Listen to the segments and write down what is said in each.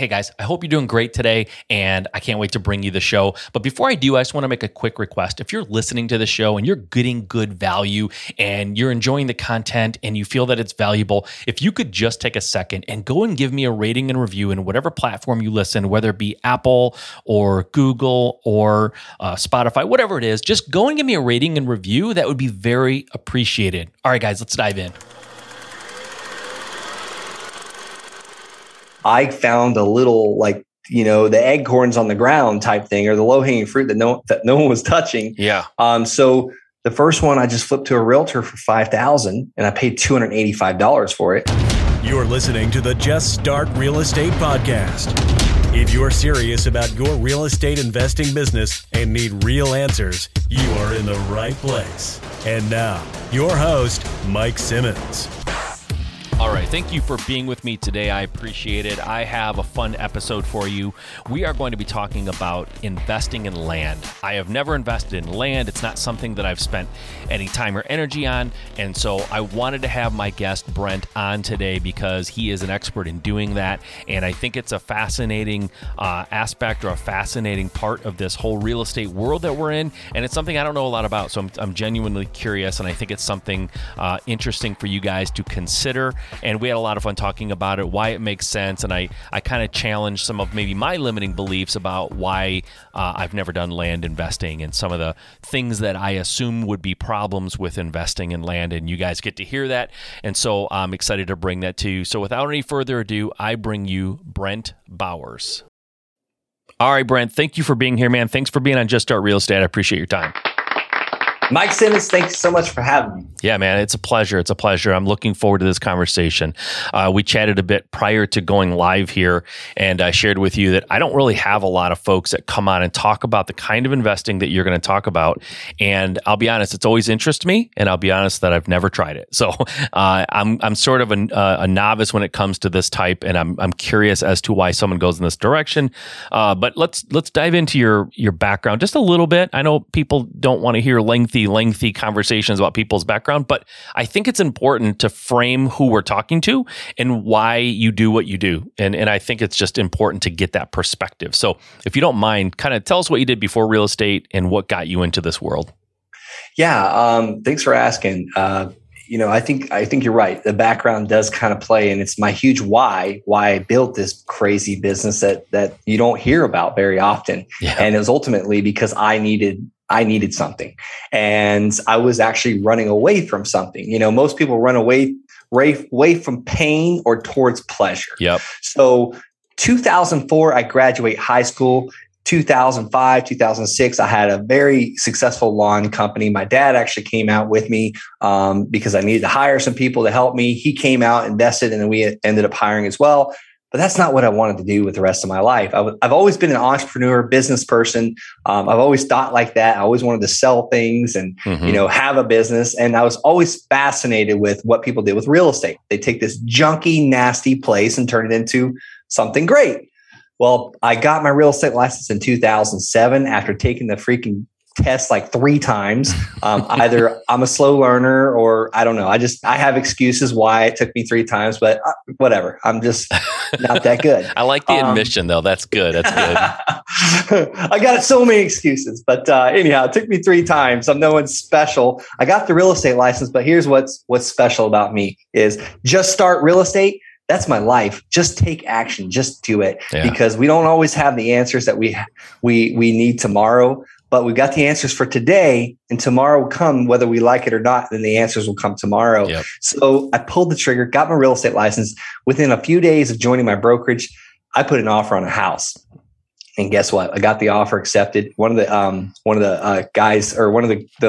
Hey guys, I hope you're doing great today and I can't wait to bring you the show. But before I do, I just want to make a quick request. If you're listening to the show and you're getting good value and you're enjoying the content and you feel that it's valuable, if you could just take a second and go and give me a rating and review in whatever platform you listen, whether it be Apple or Google or Spotify, whatever it is, just go and give me a rating and review. That would be very appreciated. All right, guys, let's dive in. I found a little the acorns on the ground type thing, or the low hanging fruit that no one was touching. Yeah. So the first one, I just flipped to a realtor for $5,000 and I paid $285 for it. You're listening to the Just Start Real Estate Podcast. If you're serious about your real estate investing business and need real answers, you are in the right place. And now your host, Mike Simmons. All right. Thank you for being with me today. I appreciate it. I have a fun episode for you. We are going to be talking about investing in land. I have never invested in land. It's not something that I've spent any time or energy on. And so I wanted to have my guest Brent on today because he is an expert in doing that. And I think it's a fascinating aspect or a fascinating part of this whole real estate world that we're in. And it's something I don't know a lot about. So I'm genuinely curious. And I think it's something interesting for you guys to consider. And we had a lot of fun talking about it, why it makes sense. And I kind of challenged some of maybe my limiting beliefs about why I've never done land investing and some of the things that I assume would be problems with investing in land. And you guys get to hear that. And so I'm excited to bring that to you. So without any further ado, I bring you Brent Bowers. All right, Brent, thank you for being here, man. Thanks for being on Just Start Real Estate. I appreciate your time. Mike Simmons, thanks so much for having me. Yeah, man, it's a pleasure. It's a pleasure. I'm looking forward to this conversation. We chatted a bit prior to going live here, and I shared with you that I don't really have a lot of folks that come on and talk about the kind of investing that you're going to talk about. And I'll be honest, it's always interested me, and I'll be honest that I've never tried it. So I'm sort of a novice when it comes to this type, and I'm curious as to why someone goes in this direction. But let's dive into your background just a little bit. I know people don't want to hear lengthy conversations about people's background, but I think it's important to frame who we're talking to and why you do what you do. And I think it's just important to get that perspective. So if you don't mind, kind of tell us what you did before real estate and what got you into this world. Yeah. Thanks for asking. I think you're right. The background does kind of play, and it's my huge why I built this crazy business that you don't hear about very often. Yeah. And it was ultimately because I needed something, and I was actually running away from something. You know, most people run away from pain or towards pleasure. Yep. So 2004, I graduate high school. 2005, 2006, I had a very successful lawn company. My dad actually came out with me because I needed to hire some people to help me. He came out, invested, and then we ended up hiring as well. But that's not what I wanted to do with the rest of my life. I've always been an entrepreneur, business person. I've always thought like that. I always wanted to sell things and, have a business. And I was always fascinated with what people did with real estate. They take this junky, nasty place and turn it into something great. Well, I got my real estate license in 2007 after taking the freaking test like 3 times. Either I'm a slow learner or I don't know. I have excuses why it took me 3 times, but whatever. I'm just not that good. I like the admission though. That's good. That's good. I got so many excuses, but anyhow, it took me 3 times. I'm no one special. I got the real estate license, but here's what's special about me is Just Start Real Estate. That's my life. Just take action. Just do it. Yeah. Because we don't always have the answers that we need tomorrow, but we've got the answers for today, and tomorrow will come whether we like it or not. Then the answers will come tomorrow. Yep. So I pulled the trigger, got my real estate license. Within a few days of joining my brokerage, I put an offer on a house. And guess what? I got the offer accepted. One of the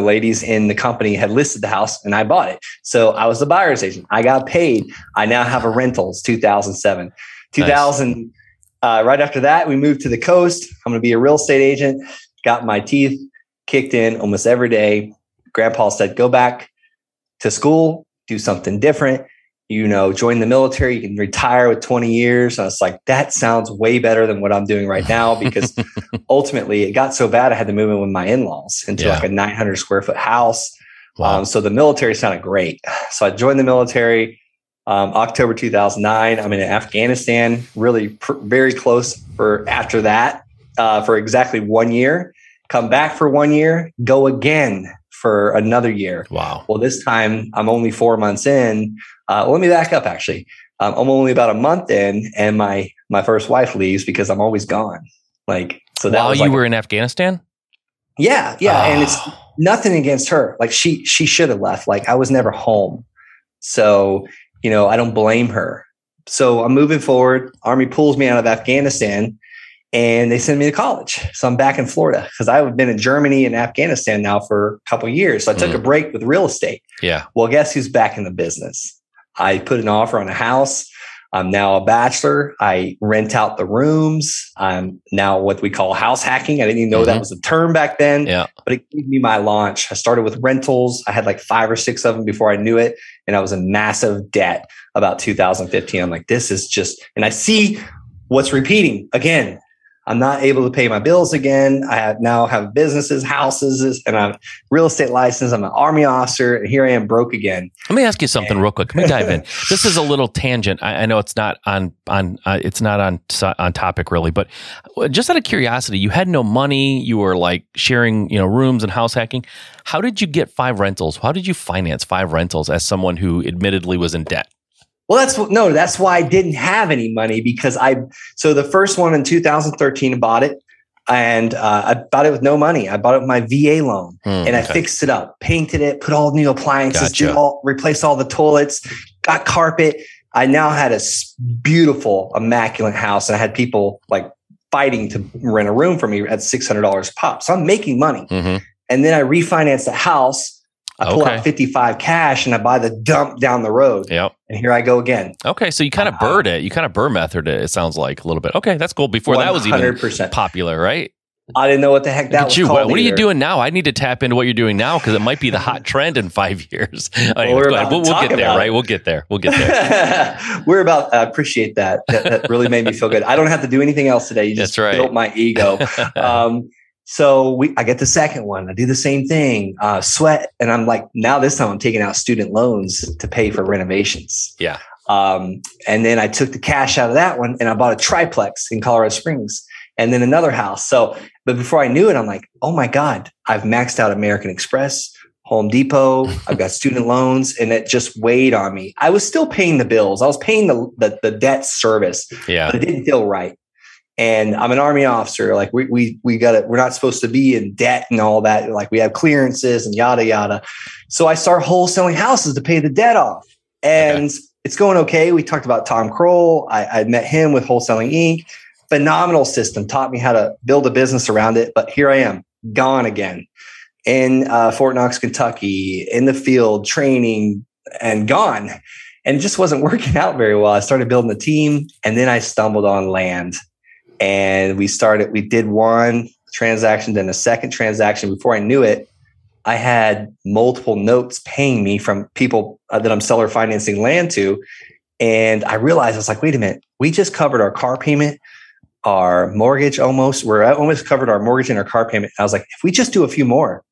ladies in the company had listed the house, and I bought it. So I was the buyer's agent. I got paid. I now have a rental. It's 2007. Right after that, we moved to the coast. I'm going to be a real estate agent. Got my teeth kicked in almost every day. Grandpa said, go back to school, do something different. You know, join the military, you can retire with 20 years. And I was like, that sounds way better than what I'm doing right now, because ultimately it got so bad I had to move in with my in-laws into like a 900 square foot house. Wow. So the military sounded great. So I joined the military, October 2009, I'm in Afghanistan, really very close for after that, for exactly 1 year. Come back for 1 year, go again for another year. Wow. Well, this time I'm only 4 months in. Let me back up, actually. I'm only about a month in, and my first wife leaves because I'm always gone. Like, so that while you were in Afghanistan? Yeah. Yeah. Oh. And it's nothing against her. Like, she should have left. Like, I was never home. So, you know, I don't blame her. So I'm moving forward. Army pulls me out of Afghanistan and they send me to college. So I'm back in Florida because I've been in Germany and Afghanistan now for a couple of years. So I took a break with real estate. Yeah. Well, guess who's back in the business? I put an offer on a house. I'm now a bachelor. I rent out the rooms. I'm now what we call house hacking. I didn't even know that was a term back then, but it gave me my launch. I started with rentals. I had like 5 or 6 of them before I knew it. And I was in massive debt about 2015. I'm like, this is just, and I see what's repeating again. I'm not able to pay my bills again. I now have businesses, houses, and I'm real estate license. I'm an Army officer, and here I am broke again. Let me ask you something real quick. Let me dive in. This is a little tangent. I know it's not on topic really, but just out of curiosity, you had no money. You were like sharing, you know, rooms and house hacking. How did you get 5 rentals? How did you finance 5 rentals as someone who admittedly was in debt? Well, that's why I didn't have any money because so the first one in 2013, I bought it and I bought it with no money. I bought it with my VA loan and I fixed it up, painted it, put all new appliances, replaced all the toilets, got carpet. I now had a beautiful, immaculate house and I had people like fighting to rent a room for me at $600 a pop. So I'm making money. And then I refinanced the house. I pull out 55 cash and I buy the dump down the road. Yep. And here I go again. Okay. So you kind of burred it. You kind of Burr method it, it sounds like a little bit. Okay. That's cool. Before 100%. That was even popular, right? I didn't know what the heck that was called. What are you doing now? I need to tap into what you're doing now because it might be the hot trend in 5 years. We'll get there, right? We'll get there. I appreciate that. That really made me feel good. I don't have to do anything else today. You just built my ego. So I get the second one. I do the same thing, sweat. And I'm like, now this time I'm taking out student loans to pay for renovations. Yeah. And then I took the cash out of that one and I bought a triplex in Colorado Springs and then another house. So, but before I knew it, I'm like, oh my God, I've maxed out American Express, Home Depot. I've got student loans and it just weighed on me. I was still paying the bills. I was paying the debt service, but it didn't feel right. And I'm an Army officer. Like we got it. We're not supposed to be in debt and all that. Like we have clearances and yada, yada. So I start wholesaling houses to pay the debt off and it's going okay. We talked about Tom Kroll. I met him with Wholesaling Inc. Phenomenal system, taught me how to build a business around it. But here I am gone again in Fort Knox, Kentucky, in the field training and gone. And it just wasn't working out very well. I started building a team and then I stumbled on land. And we did one transaction, then a second transaction. Before I knew it, I had multiple notes paying me from people that I'm seller financing land to. And I realized, I was like, wait a minute, we just covered our car payment, our mortgage almost. We're almost covered our mortgage and our car payment. I was like, if we just do a few more,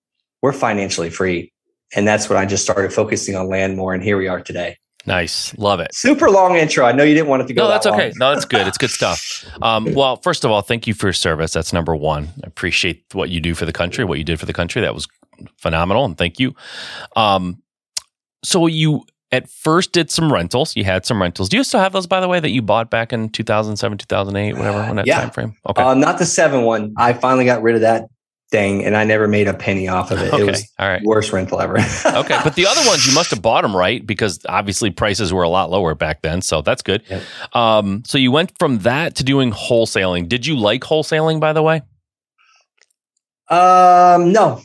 we're financially free. And that's when I just started focusing on land more. And here we are today. Nice. Love it. Super long intro. I know you didn't want it to go that long. No, that's okay. No, that's good. It's good stuff. Well, first of all, thank you for your service. That's number one. I appreciate what you do for the country, what you did for the country. That was phenomenal. And thank you. So you at first did some rentals. You had some rentals. Do you still have those, by the way, that you bought back in 2007, 2008, whatever, on that time frame? Okay. Not the 7 one. I finally got rid of that thing, and I never made a penny off of it. Okay. It was the worst rental ever. Okay. But the other ones, you must have bought them, right? Because obviously prices were a lot lower back then. So that's good. Yep. So you went from that to doing wholesaling. Did you like wholesaling, by the way? No,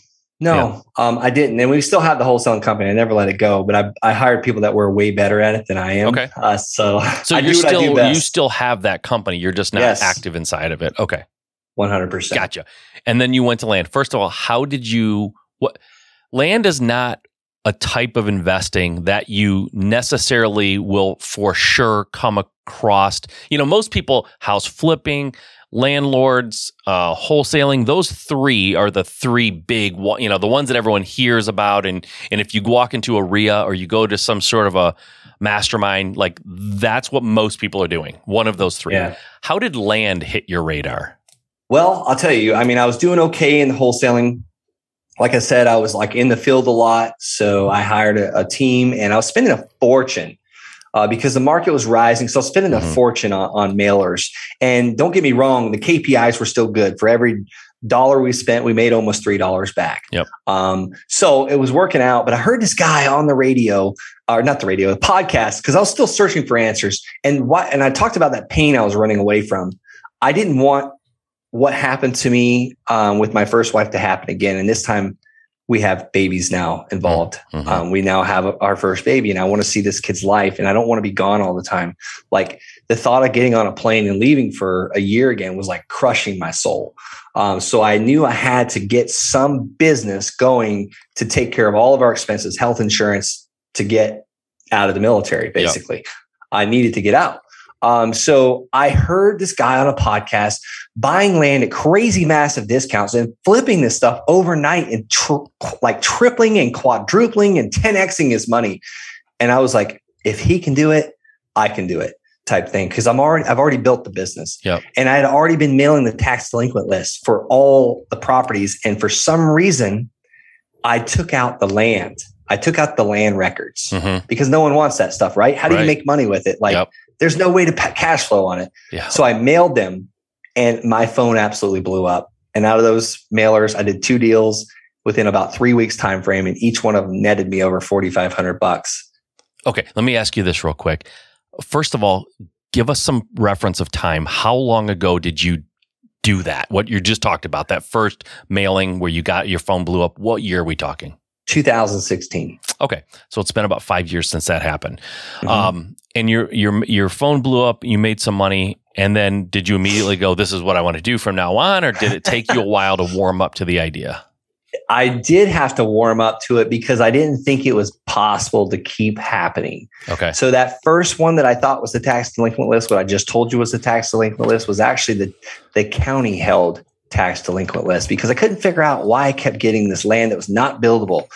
I didn't. And we still have the wholesaling company. I never let it go, but I hired people that were way better at it than I am. Okay. So you still have that company. You're just not active inside of it. Okay. 100%. Gotcha. And then you went to land. First of all, how did you, land is not a type of investing that you necessarily will for sure come across. You know, most people, house flipping, landlords, wholesaling, those three are the three big, you know, the ones that everyone hears about. And if you walk into a RIA or you go to some sort of a mastermind, like that's what most people are doing. One of those three. Yeah. How did land hit your radar? Well, I'll tell you, I mean, I was doing okay in the wholesaling. Like I said, I was like in the field a lot. So I hired a team and I was spending a fortune. Because the market was rising. So I was spending a fortune on mailers. And don't get me wrong, the KPIs were still good. For every dollar we spent, we made almost $3 back. Yep. So it was working out. But I heard this guy on the radio, or not the radio, the podcast, because I was still searching for answers. And I talked about that pain I was running away from. I didn't want what happened to me with my first wife to happen again. And this time, we have babies now involved. Mm-hmm. We now have our first baby and I want to see this kid's life and I don't want to be gone all the time. Like the thought of getting on a plane and leaving for a year again was like crushing my soul. So I knew I had to get some business going to take care of all of our expenses, health insurance, to get out of the military, basically. Yep. I needed to get out. So I heard this guy on a podcast buying land at crazy massive discounts and flipping this stuff overnight and tripling and quadrupling and 10xing his money. And I was like, if he can do it, I can do it type thing. Cause I've already built the business. Yep. And I had already been mailing the tax delinquent list for all the properties. And for some reason I took out the land. I took out the land records because no one wants that stuff, right? How do you make money with it? Like there's no way to cash flow on it. Yeah. So I mailed them and my phone absolutely blew up. And out of those mailers, I did 2 deals within about 3 weeks time frame. And each one of them netted me over $4,500. Okay. Let me ask you this real quick. First of all, give us some reference of time. How long ago did you do that? What you just talked about, that first mailing where you got your phone blew up. What year are we talking? 2016. Okay. So it's been about 5 years since that happened. Mm-hmm. And your phone blew up, you made some money, and then did you immediately go, this is what I want to do from now on? Or did it take you a while to warm up to the idea? I did have to warm up to it because I didn't think it was possible to keep happening. Okay. So that first one that I thought was the tax delinquent list, what I just told you was the tax delinquent list, was actually the county held tax delinquent list because I couldn't figure out why I kept getting this land that was not buildable,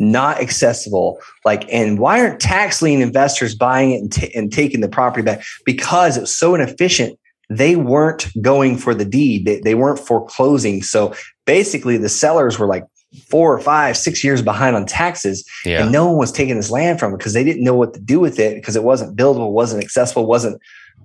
not accessible. Like, and why aren't tax lien investors buying it and taking the property back? Because it was so inefficient. They weren't going for the deed. They weren't foreclosing. So basically the sellers were like 4 or 5, 6 years behind on taxes. Yeah. And no one was taking this land from it because they didn't know what to do with it because it wasn't buildable, wasn't accessible, wasn't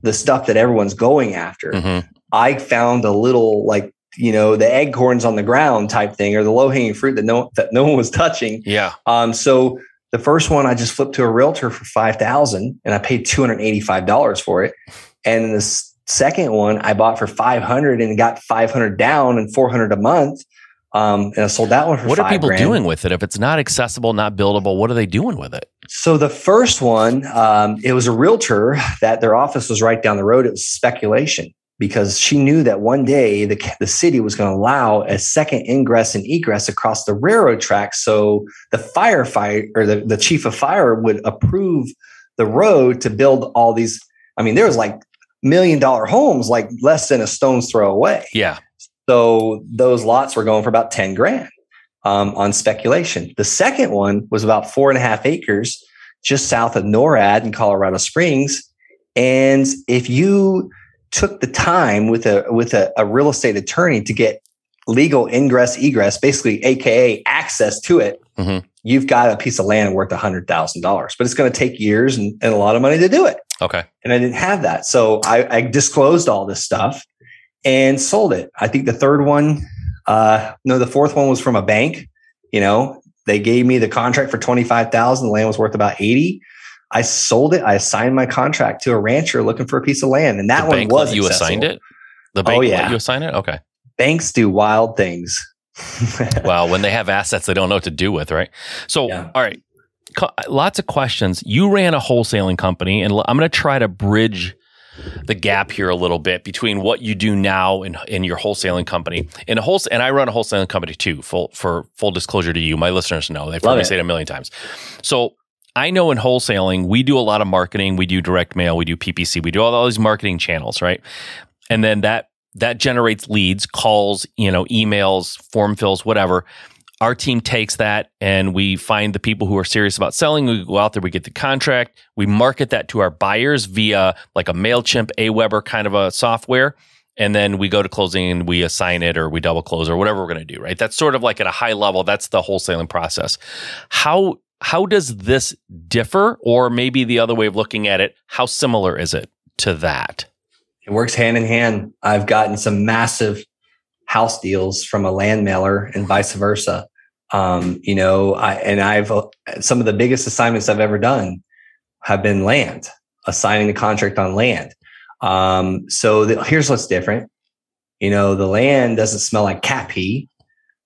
the stuff that everyone's going after. Mm-hmm. I found a little like, you know, the acorns on the ground type thing or the low hanging fruit that no one was touching. Yeah. So the first one I just flipped to a realtor for $5,000 and I paid $285 for it. And the second one I bought for $500 and got $500 down and $400 a month. And I sold that one for $5,000. What are people doing with it? If it's not accessible, not buildable, what are they doing with it? So the first one, it was a realtor that their office was right down the road. It was speculation. Because she knew that one day the city was going to allow a second ingress and egress across the railroad track. So the firefighter or the chief of fire would approve the road to build all these. I mean, there was like $1 million homes, like less than a stone's throw away. Yeah. So those lots were going for about $10,000 on speculation. The second one was about 4.5 acres just south of NORAD in Colorado Springs. And if you took the time with a real estate attorney to get legal ingress, egress, basically AKA access to it, you've got a piece of land worth $100,000, but it's going to take years and a lot of money to do it. Okay. And I didn't have that. So I disclosed all this stuff and sold it. I think the third one, the fourth one was from a bank. You know, they gave me the contract for $25,000. The land was worth about $80,000. I sold it. I assigned my contract to a rancher looking for a piece of land. And that one was accessible. You assigned it? The bank let you assign it? Okay. Banks do wild things. Well, when they have assets they don't know what to do with, right? So, all right. Lots of questions. You ran a wholesaling company, and I'm going to try to bridge the gap here a little bit between what you do now in your wholesaling company. And I run a wholesaling company too, for full disclosure to you. My listeners know. They've heard me say it a million times. So I know in wholesaling, we do a lot of marketing. We do direct mail. We do PPC. We do all these marketing channels, right? And then that generates leads, calls, emails, form fills, whatever. Our team takes that and we find the people who are serious about selling. We go out there, we get the contract, we market that to our buyers via like a MailChimp, AWeber kind of a software. And then we go to closing and we assign it or we double close or whatever we're going to do, right? That's sort of like at a high level, that's the wholesaling process. How does this differ? Or maybe the other way of looking at it, how similar is it to that? It works hand in hand. I've gotten some massive house deals from a land mailer and vice versa. Some of the biggest assignments I've ever done have been land, assigning the contract on land. Here's what's different. The land doesn't smell like cat pee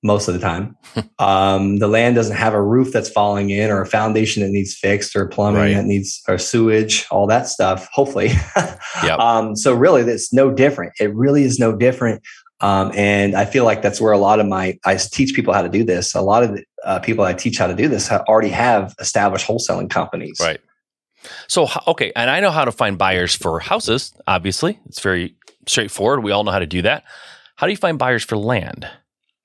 most of the time. The land doesn't have a roof that's falling in or a foundation that needs fixed or plumbing that needs or sewage, all that stuff, hopefully. Yep. So really it's no different. It really is no different. And I feel like that's where a lot of I teach people how to do this. A lot of the people I teach how to do this already have established wholesaling companies. Right. So, okay. And I know how to find buyers for houses, obviously. It's very straightforward. We all know how to do that. How do you find buyers for land?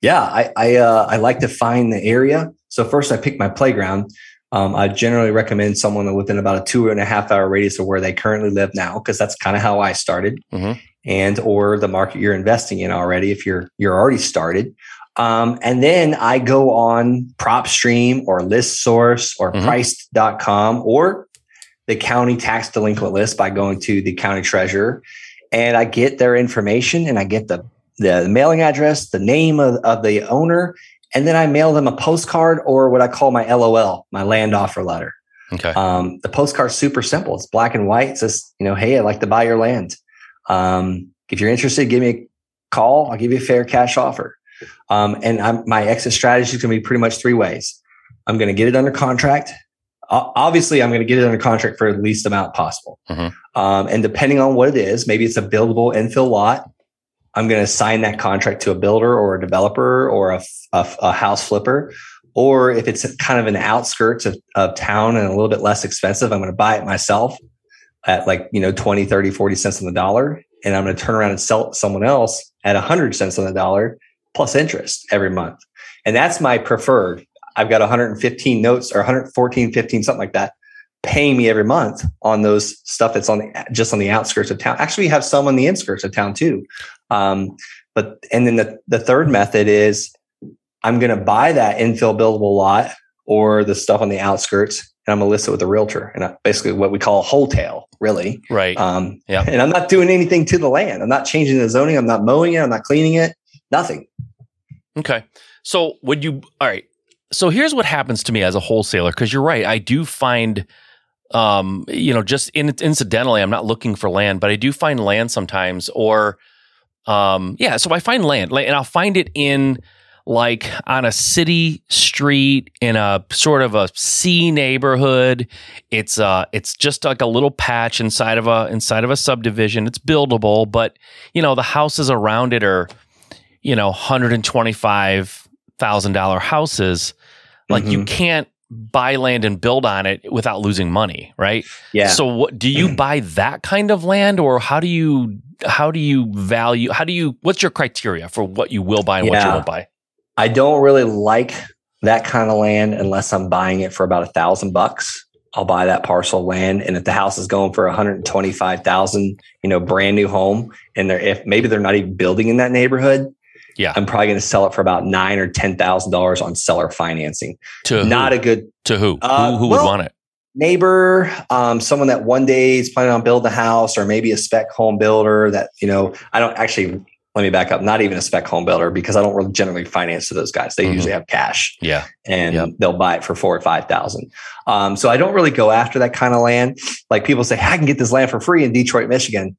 Yeah. I like to find the area. So first I pick my playground. I generally recommend someone within about a 2.5 hour radius of where they currently live now, because that's kind of how I started. Mm-hmm. And or the market you're investing in already, if you're already started. And then I go on PropStream or ListSource or mm-hmm. Priced.com or the county tax delinquent list by going to the county treasurer. And I get their information and I get the mailing address, the name of the owner, and then I mail them a postcard or what I call my LOL, my land offer letter. Okay. The postcard's super simple. It's black and white. It says, hey, I'd like to buy your land. If you're interested, give me a call. I'll give you a fair cash offer. My exit strategy is going to be pretty much three ways. I'm going to get it under contract. Obviously, I'm going to get it under contract for the least amount possible. Mm-hmm. And depending on what it is, maybe it's a buildable infill lot. I'm going to assign that contract to a builder or a developer or a house flipper. Or if it's kind of an outskirts of town and a little bit less expensive, I'm going to buy it myself at 20, 30, 40 cents on the dollar. And I'm going to turn around and sell it to someone else at 100 cents on the dollar plus interest every month. And that's my preferred. I've got 115 notes or 114, 15, something like that, paying me every month on those stuff that's just on the outskirts of town. Actually, we have some on the inskirts of town too. Then the third method is I'm going to buy that infill buildable lot or the stuff on the outskirts. And I'm going to list it with a realtor, and basically what we call wholetail, really. Right. Yep. And I'm not doing anything to the land. I'm not changing the zoning. I'm not mowing it. I'm not cleaning it. Nothing. Okay. So all right. So here's what happens to me as a wholesaler, because you're right. I do find, just incidentally, I'm not looking for land, but I do find land sometimes so I find land, and I'll find it in on a city street in a sort of a C neighborhood. It's just like a little patch inside of a subdivision. It's buildable, but the houses around it are, $125,000 houses. Like mm-hmm. You can't buy land and build on it without losing money, right? Yeah. So what do you buy that kind of land, or what's your criteria for what you will buy and what you won't buy? I don't really like that kind of land unless I'm buying it for about $1,000. I'll buy that parcel of land. And if the house is going for $125,000, brand new home, and maybe they're not even building in that neighborhood. Yeah. I'm probably going to sell it for about $9,000 or $10,000 on seller financing. Who would want it? Neighbor, someone that one day is planning on building a house, or maybe a spec home builder that, let me back up. Not even a spec home builder, because I don't really generally finance to those guys. They mm-hmm. usually have cash, and they'll buy it for $4,000 or $5,000. So I don't really go after that kind of land. Like people say, I can get this land for free in Detroit, Michigan.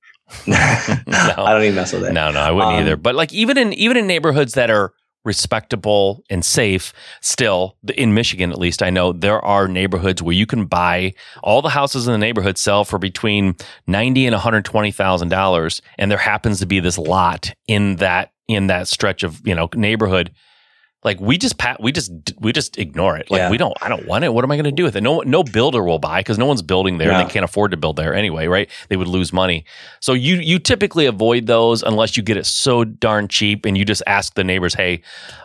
No, I don't even mess with it. No, I wouldn't either. But even in neighborhoods that are respectable and safe still, in Michigan at least, I know there are neighborhoods where you can buy all the houses in the neighborhood sell for between $90,000 and $120,000. And there happens to be this lot in that stretch of, you know, neighborhood. Like we just ignore it. Like I don't want it. What am I going to do with it? No builder will buy because no one's building there. And they can't afford to build there anyway, right? They would lose money. So you typically avoid those unless you get it so darn cheap and you just ask the neighbors, hey,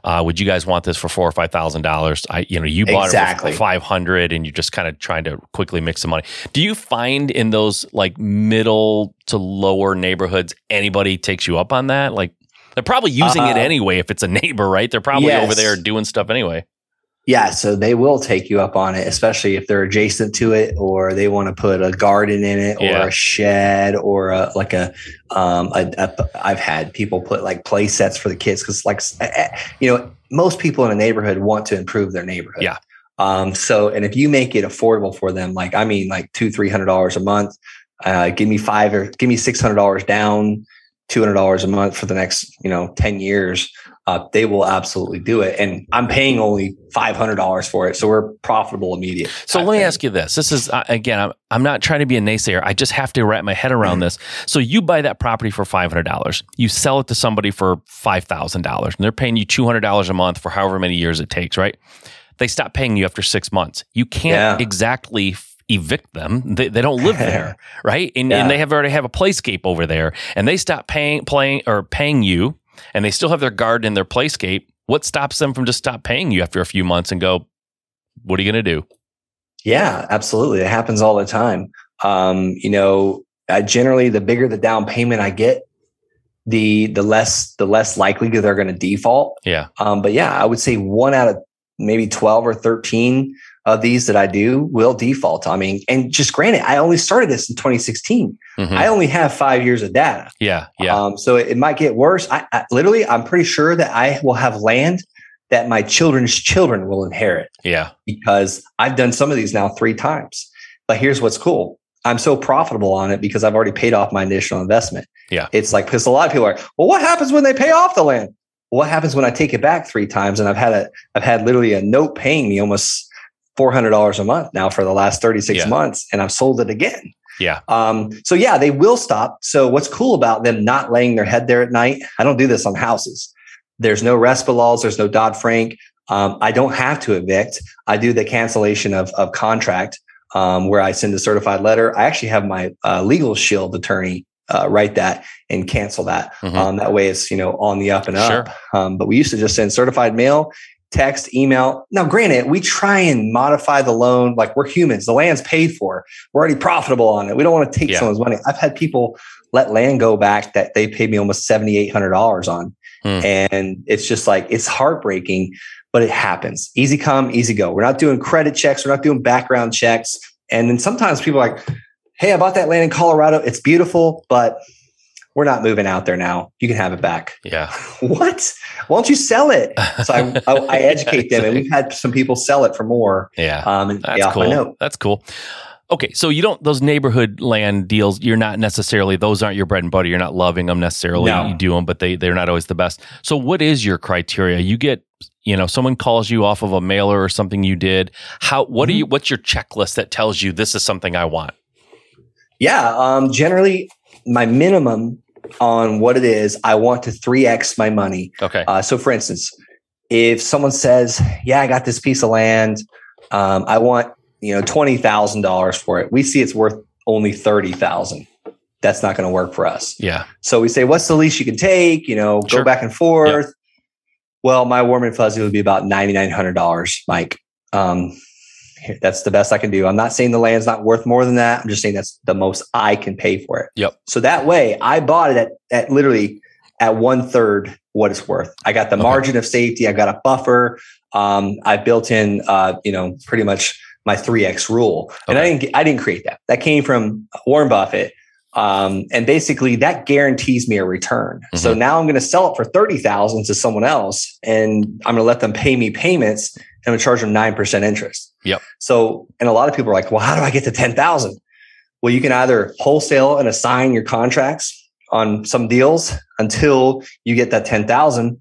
would you guys want this for $4,000 or $5,000? You bought it for $500 and you're just kind of trying to quickly make some money. Do you find in those like middle to lower neighborhoods anybody takes you up on that? Like, they're probably using it anyway if it's a neighbor, right? They're probably over there doing stuff anyway. Yeah, so they will take you up on it, especially if they're adjacent to it or they want to put a garden in it or a shed or I've had people put like play sets for the kids because most people in a neighborhood want to improve their neighborhood. Yeah. And if you make it affordable for them, like $200-$300 a month, give me $600 down. $200 a month for the next, 10 years, they will absolutely do it. And I'm paying only $500 for it. So we're profitable immediately. So let me ask you this. This is, again, I'm not trying to be a naysayer. I just have to wrap my head around this. So you buy that property for $500. You sell it to somebody for $5,000 and they're paying you $200 a month for however many years it takes, right? They stop paying you after 6 months. You can't exactly evict them. They don't live there, right? And they already have a playscape over there, and they stop paying you, and they still have their garden in their playscape. What stops them from just stop paying you after a few months and go, what are you going to do? Yeah, absolutely. It happens all the time. Generally, the bigger the down payment I get, the less likely they're going to default. Yeah. I would say one out of maybe 12 or 13 of these that I do will default. I mean, and just granted, I only started this in 2016. Mm-hmm. I only have 5 years of data. Yeah. Yeah. So it might get worse. I'm pretty sure that I will have land that my children's children will inherit. Yeah. Because I've done some of these now 3 times. But here's what's cool. I'm so profitable on it because I've already paid off my initial investment. Yeah. It's like, because a lot of people are like, well, what happens when they pay off the land? What happens when I take it back 3 times and I've had literally a note paying me almost $400 a month now for the last 36 months, and I've sold it again. Yeah. They will stop. So what's cool about them not laying their head there at night, I don't do this on houses. There's no RESPA laws. There's no Dodd-Frank. I don't have to evict. I do the cancellation of contract where I send a certified letter. I actually have my Legal Shield attorney write that and cancel that. Mm-hmm. That way it's, on the up and up. Sure. But we used to just send certified mail, text, email. Now, granted, we try and modify the loan. Like, we're humans. The land's paid for. We're already profitable on it. We don't want to take someone's money. I've had people let land go back that they paid me almost $7,800 on. And it's just like, it's heartbreaking, but it happens. Easy come, easy go. We're not doing credit checks. We're not doing background checks. And then sometimes people are like, hey, I bought that land in Colorado. It's beautiful, but we're not moving out there now. You can have it back. Yeah. What? Why don't you sell it? So I educate them, and we've had some people sell it for more. Yeah. That's cool. That's cool. Okay. So those neighborhood land deals, those aren't your bread and butter. You're not loving them necessarily. No. You do them, but they're not always the best. So what is your criteria? You get, someone calls you off of a mailer or something you did. What's your checklist that tells you this is something I want? Yeah. Generally my minimum on what it is, I want to 3X my money. Okay. So for instance, if someone says, yeah, I got this piece of land. I want, $20,000 for it. We see it's worth only $30,000. That's not going to work for us. Yeah. So we say, what's the least you can take, go back and forth. Yep. Well, my warm and fuzzy would be about $9,900, Mike. That's the best I can do. I'm not saying the land's not worth more than that. I'm just saying that's the most I can pay for it. Yep. So that way I bought it at literally at 1/3 what it's worth. I got the margin of safety. I got a buffer. I built in, pretty much my 3X rule. Okay. And I didn't create that. That came from Warren Buffett. And basically that guarantees me a return. Mm-hmm. So now I'm going to sell it for $30,000 to someone else, and I'm going to let them pay me payments, and I'm going to charge them 9% interest. Yep. So, and a lot of people are like, well, how do I get to 10,000? Well, you can either wholesale and assign your contracts on some deals until you get that 10,000,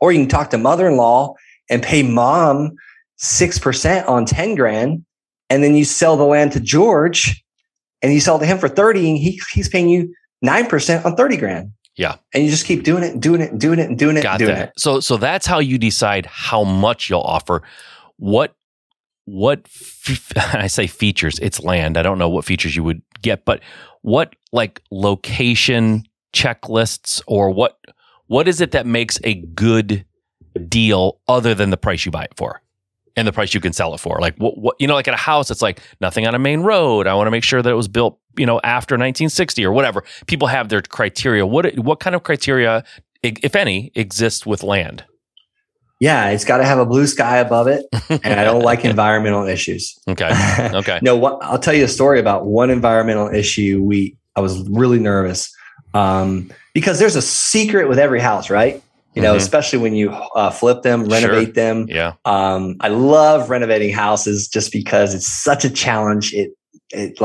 Or you can talk to mother-in-law and pay mom 6% on 10 grand. And then you sell the land to George and you sell to him for 30 and he's paying you 9% on 30 grand. Yeah. And you just keep doing it and doing it and doing it and doing it and doing it. So that's how you decide how much you'll offer. I say features, it's land. I don't know what features you would get, but what like location checklists or what is it that makes a good deal other than the price you buy it for and the price you can sell it for? Like what you know, like at a house, it's like nothing on a main road. I want to make sure that it was built, you know, after 1960 or whatever. People have their criteria. What kind of criteria, if any, exists with land? Yeah, it's got to have a blue sky above it, and I don't like environmental issues. Okay. No, I'll tell you a story about one environmental issue. I was really nervous because there's a secret with every house, right? You know, especially when you flip them, renovate them. Yeah. I love renovating houses just because it's such a challenge. It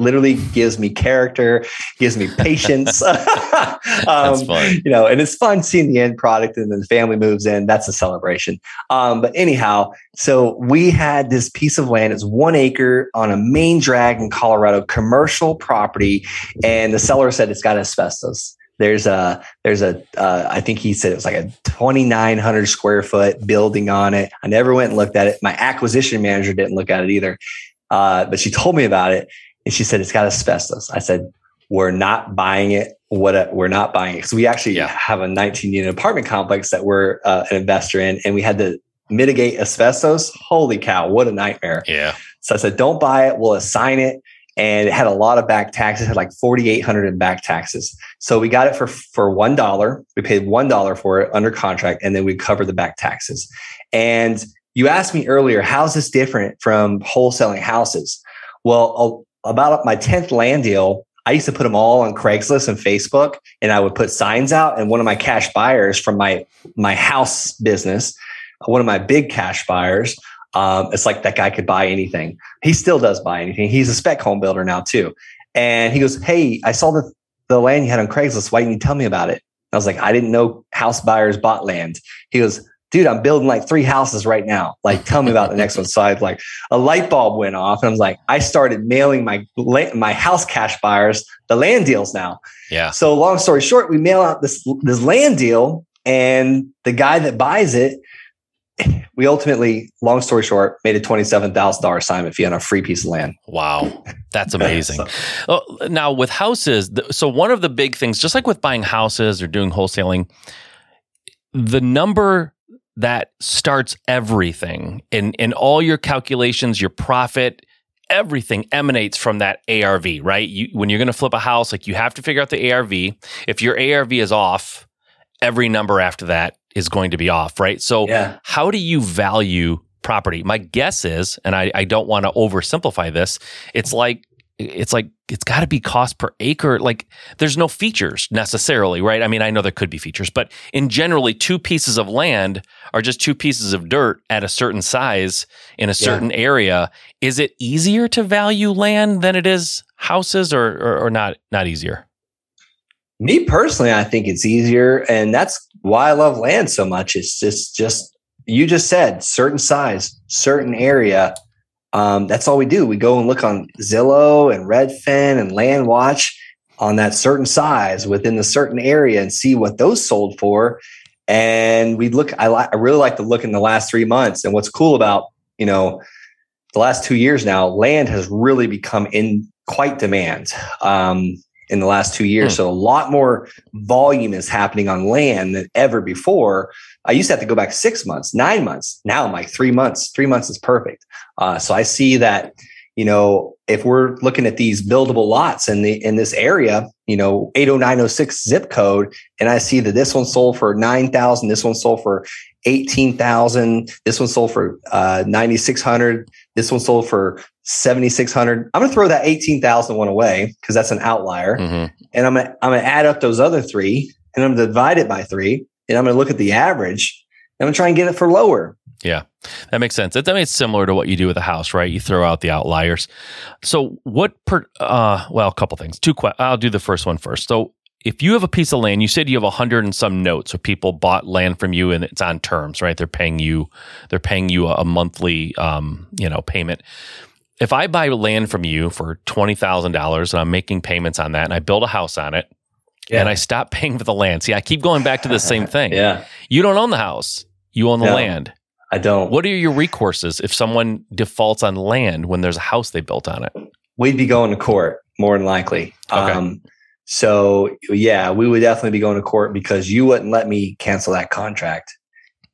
literally gives me character, gives me patience. That's fun. You know, and it's fun seeing the end product and then the family moves in. That's a celebration. But anyhow, so we had this piece of land. It's 1 acre on a main drag in Colorado, commercial property. And the seller said it's got asbestos. There's I think he said it was like a 2,900 square foot building on it. I never went and looked at it. My acquisition manager didn't look at it either. But she told me about it and she said, it's got asbestos. I said, we're not buying it. We're not buying it. Because we actually have a 19-unit apartment complex that we're an investor in, and we had to mitigate asbestos. Holy cow. What a nightmare. Yeah. So I said, don't buy it. We'll assign it. And it had a lot of back taxes. It had like $4,800 in back taxes. So we got it for $1. We paid $1 for it under contract, and then we covered the back taxes. And you asked me earlier, how's this different from wholesaling houses? Well, about my 10th land deal, I used to put them all on Craigslist and Facebook, and I would put signs out. And one of my cash buyers from my house business, one of my big cash buyers, it's like that guy could buy anything. He still does buy anything. He's a spec home builder now too. And he goes, hey, I saw the land you had on Craigslist. Why didn't you tell me about it? I was like, I didn't know house buyers bought land. He goes, dude, I'm building like 3 houses right now. Like, tell me about the next one. So I'd like a light bulb went off, and I was like, I started mailing my house cash buyers the land deals now. Yeah. So long story short, we mail out this land deal, and the guy that buys it, we ultimately, long story short, made a $27,000 assignment fee on a free piece of land. Wow. That's amazing. Now with houses, so one of the big things, just like with buying houses or doing wholesaling, the number that starts everything and all your calculations, your profit, everything emanates from that ARV, right? When you're going to flip a house, like you have to figure out the ARV. If your ARV is off, every number after that is going to be off, right? So how do you value property? My guess is, and I don't want to oversimplify this, it's like it's got to be cost per acre. Like there's no features necessarily, right? I mean, I know there could be features, but in generally 2 pieces of land are just 2 pieces of dirt at a certain size in a certain area. Is it easier to value land than it is houses or not easier? Me personally, I think it's easier. And that's why I love land so much. It's just you just said certain size, certain area. That's all we do. We go and look on Zillow and Redfin and Landwatch on that certain size within the certain area and see what those sold for. And we look, I really like to look in the last 3 months. And what's cool about, you know, the last 2 years now, land has really become in quite demand in the last 2 years. So a lot more volume is happening on land than ever before. I used to have to go back 6 months, 9 months. Now I'm like 3 months. 3 months is perfect. So I see that, you know, if we're looking at these buildable lots in this area, you know, 80906 zip code, and I see that this one sold for $9,000, this one sold for $18,000, this one sold for $9,600, this one sold for $7,600. I'm going to throw that $18,000 one away because that's an outlier, and I'm gonna add up those other 3, and I'm gonna divide it by 3. And I'm going to look at the average and I'm going to try and get it for lower. Yeah, that makes sense. I mean, it's similar to what you do with a house, right? You throw out the outliers. So what, a couple things. I'll do the first one first. So if you have a piece of land, you said you have 100 and some notes where people bought land from you and it's on terms, right? They're paying you a monthly, payment. If I buy land from you for $20,000 and I'm making payments on that and I build a house on it, yeah, and I stop paying for the land. See, I keep going back to the same thing. Yeah. You don't own the house. You own the land. I don't. What are your recourses if someone defaults on land when there's a house they built on it? We'd be going to court more than likely. Okay. So yeah, we would definitely be going to court because you wouldn't let me cancel that contract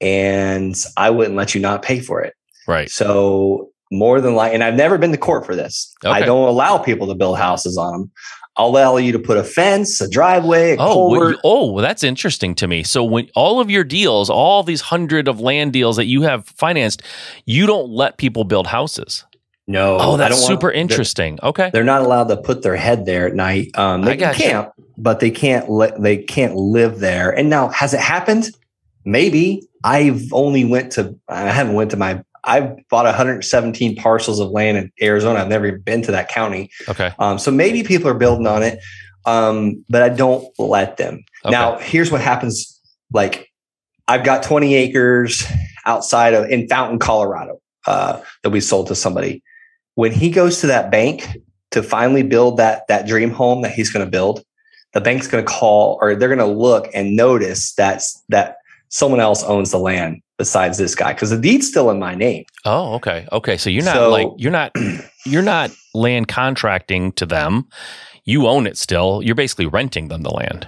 and I wouldn't let you not pay for it. Right. So more than likely, and I've never been to court for this. Okay. I don't allow people to build houses on them. I'll allow you to put a fence, a driveway, a culvert. Well, that's interesting to me. So when all of your deals, all these 100 of land deals that you have financed, you don't let people build houses. No. Oh, that's super interesting. Okay. They're not allowed to put their head there at night. They can't, but they can't live there. And now, has it happened? Maybe. I've bought 117 parcels of land in Arizona. I've never even been to that county. Okay. So maybe people are building on it, but I don't let them. Okay. Now, here's what happens. Like, I've got 20 acres in Fountain, Colorado, that we sold to somebody. When he goes to that bank to finally build that dream home that he's going to build, the bank's going to call, or they're going to look and notice that someone else owns the land besides this guy, because the deed's still in my name. Oh, okay. Okay. So you're not land contracting to them. You own it still. You're basically renting them the land,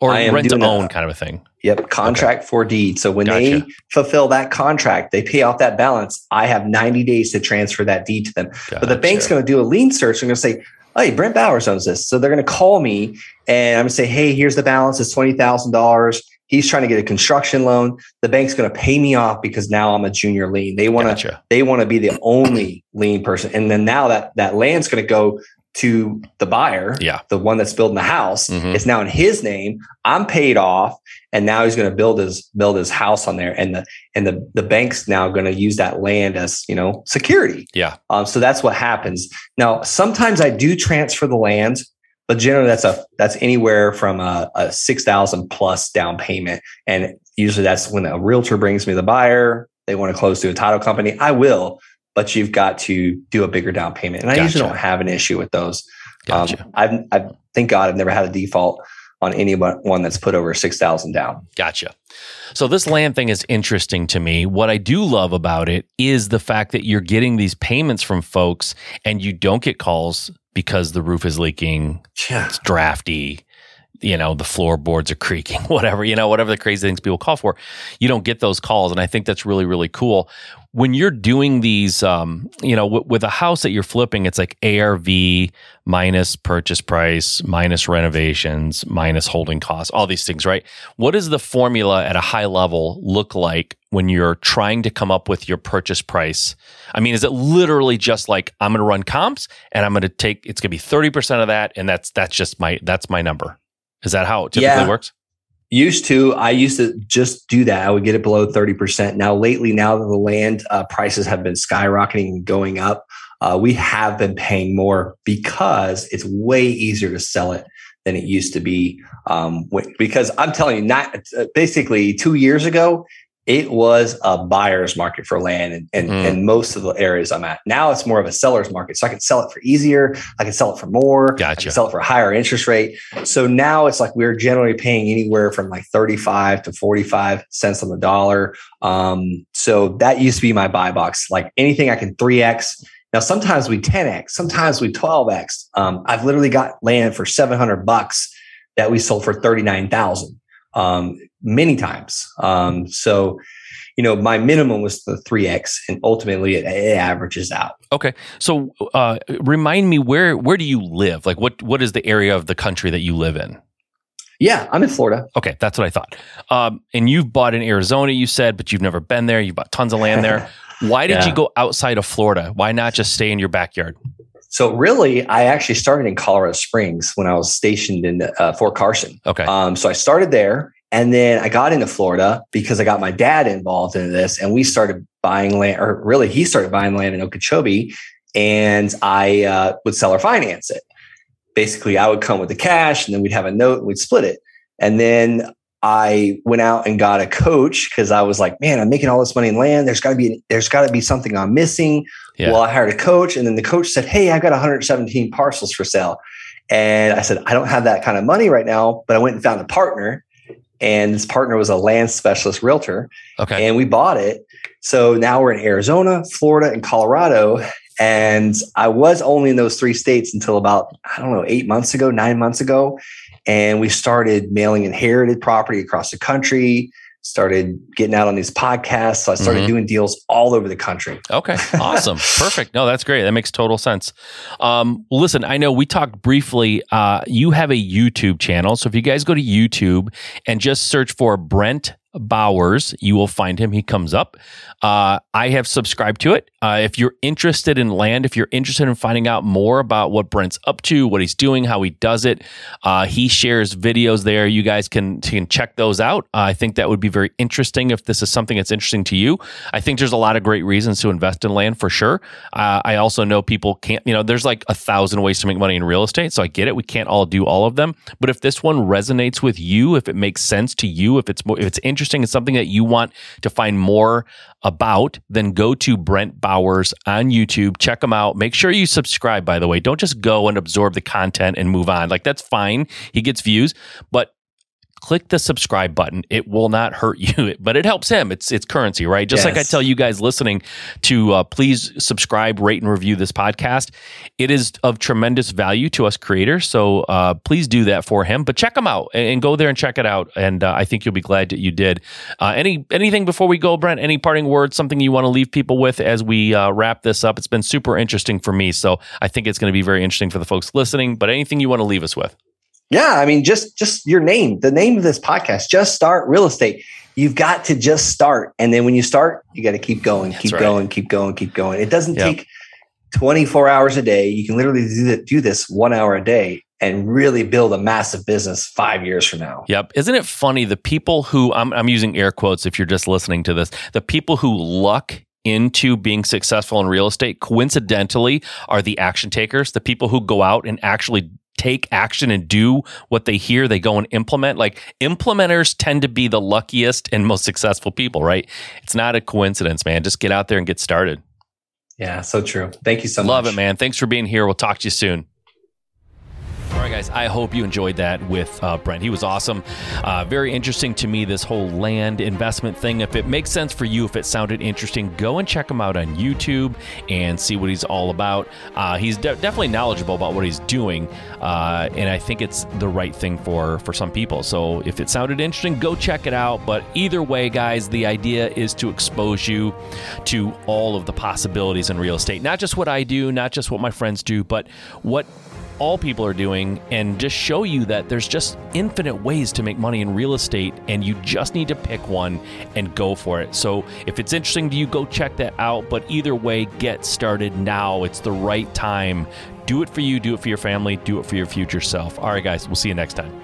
or rent to own kind of a thing. Yep. Contract for deed. So when they fulfill that contract, they pay off that balance. I have 90 days to transfer that deed to them. Gotcha. But the bank's going to do a lien search. They're going to say, hey, Brent Bowers owns this. So they're going to call me and I'm going to say, hey, here's the balance. It's $20,000. He's trying to get a construction loan. The bank's going to pay me off because now I'm a junior lien. They want to be the only lien person. And then now that land's going to go to the buyer, the one that's building the house. Mm-hmm. It's now in his name. I'm paid off, and now he's going to build his house on there. And the bank's now going to use that land as security. Yeah. So that's what happens. Now, sometimes I do transfer the land. But generally, that's anywhere from a $6,000 plus down payment, and usually that's when a realtor brings me the buyer. They want to close through a title company. I will, but you've got to do a bigger down payment, and I usually don't have an issue with those. Gotcha. Thank God I've never had a default on anyone that's put over $6,000 down. Gotcha. So this land thing is interesting to me. What I do love about it is the fact that you're getting these payments from folks, and you don't get calls because the roof is leaking, it's drafty, the floorboards are creaking, whatever the crazy things people call for. You don't get those calls. And I think that's really, really cool. When you're doing these, with a house that you're flipping, it's like ARV minus purchase price, minus renovations, minus holding costs, all these things, right? What does the formula at a high level look like when you're trying to come up with your purchase price? I mean, is it literally just like, I'm going to run comps and I'm going to take, it's going to be 30% of that. And that's my number. Is that how it typically works? I used to just do that. I would get it below 30%. Now, lately, now that the land prices have been skyrocketing and going up, we have been paying more because it's way easier to sell it than it used to be. Because I'm telling you, basically 2 years ago, it was a buyer's market for land and most of the areas I'm at. Now it's more of a seller's market. So I can sell it for easier. I can sell it for more. Gotcha. I can sell it for a higher interest rate. So now it's like we're generally paying anywhere from like 35 to 45 cents on the dollar. So that used to be my buy box. Like anything I can 3X. Now, sometimes we 10X, sometimes we 12X. I've literally got land for $700 that we sold for $39,000. Many times. My minimum was the 3X, and ultimately it averages out. Okay. So, remind me, where do you live? Like what is the area of the country that you live in? Yeah, I'm in Florida. Okay. That's what I thought. And you've bought in Arizona, you said, but you've never been there. You've bought tons of land there. Why did you go outside of Florida? Why not just stay in your backyard? So really, I actually started in Colorado Springs when I was stationed in Fort Carson. Okay. So I started there, and then I got into Florida because I got my dad involved in this, and we started buying land, or really he started buying land in Okeechobee, and I would seller finance it. basically I would come with the cash and then we'd have a note and we'd split it. And then I went out and got a coach because I was like, man, I'm making all this money in land. There's got to be something I'm missing. Yeah. Well, I hired a coach, and then the coach said, hey, I've got 117 parcels for sale. And I said, I don't have that kind of money right now, but I went and found a partner, and this partner was a land specialist realtor. Okay. And we bought it. So now we're in Arizona, Florida, and Colorado. And I was only in those three states until about, 9 months ago. And we started mailing inherited property across the country, started getting out on these podcasts. So I started doing deals all over the country. Okay. Awesome. Perfect. No, that's great. That makes total sense. Listen, I know we talked briefly. You have a YouTube channel. So if you guys go to YouTube and just search for Brent Bowers, you will find him. He comes up. I have subscribed to it. If you're interested in land, if you're interested in finding out more about what Brent's up to, what he's doing, how he does it, he shares videos there. You guys can check those out. I think that would be very interesting if this is something that's interesting to you. I think there's a lot of great reasons to invest in land for sure. I also know people can't, there's like 1,000 ways to make money in real estate. So I get it. We can't all do all of them. But if this one resonates with you, if it makes sense to you, if it's interesting, it's something that you want to find more about, then go to Brent Bowers on YouTube. Check him out. Make sure you subscribe, by the way. Don't just go and absorb the content and move on. Like, that's fine. He gets views, but click the subscribe button. It will not hurt you, but it helps him. It's currency, right? Just like I tell you guys listening to please subscribe, rate, and review this podcast. It is of tremendous value to us creators. So please do that for him, but check him out and go there and check it out. And I think you'll be glad that you did. Anything before we go, Brent, any parting words, something you want to leave people with as we wrap this up? It's been super interesting for me. So I think it's going to be very interesting for the folks listening, but anything you want to leave us with? Yeah, I mean, just your name, the name of this podcast, Just Start Real Estate. You've got to just start. And then when you start, you got to keep going, keep going. It doesn't take 24 hours a day. You can literally do this 1 hour a day and really build a massive business 5 years from now. Yep. Isn't it funny? The people who, I'm using air quotes if you're just listening to this, the people who luck into being successful in real estate, coincidentally, are the action takers, the people who go out and actually take action and do what they hear, they go and implement. Like, implementers tend to be the luckiest and most successful people, right? It's not a coincidence, man. Just get out there and get started. Yeah, so true. Thank you so much. Love it, man. Thanks for being here. We'll talk to you soon. All right, guys, I hope you enjoyed that with Brent. He was awesome. Very interesting to me, this whole land investment thing. If it makes sense for you, if it sounded interesting, go and check him out on YouTube and see what he's all about. He's definitely knowledgeable about what he's doing, and I think it's the right thing for some people. So if it sounded interesting, go check it out. But either way, guys, the idea is to expose you to all of the possibilities in real estate. Not just what I do, not just what my friends do, but what all people are doing, and just show you that there's just infinite ways to make money in real estate, and you just need to pick one and go for it. So if it's interesting to you, go check that out. But either way, get started now. It's the right time. Do it for you, do it for your family, do it for your future self. All right, guys, we'll see you next time.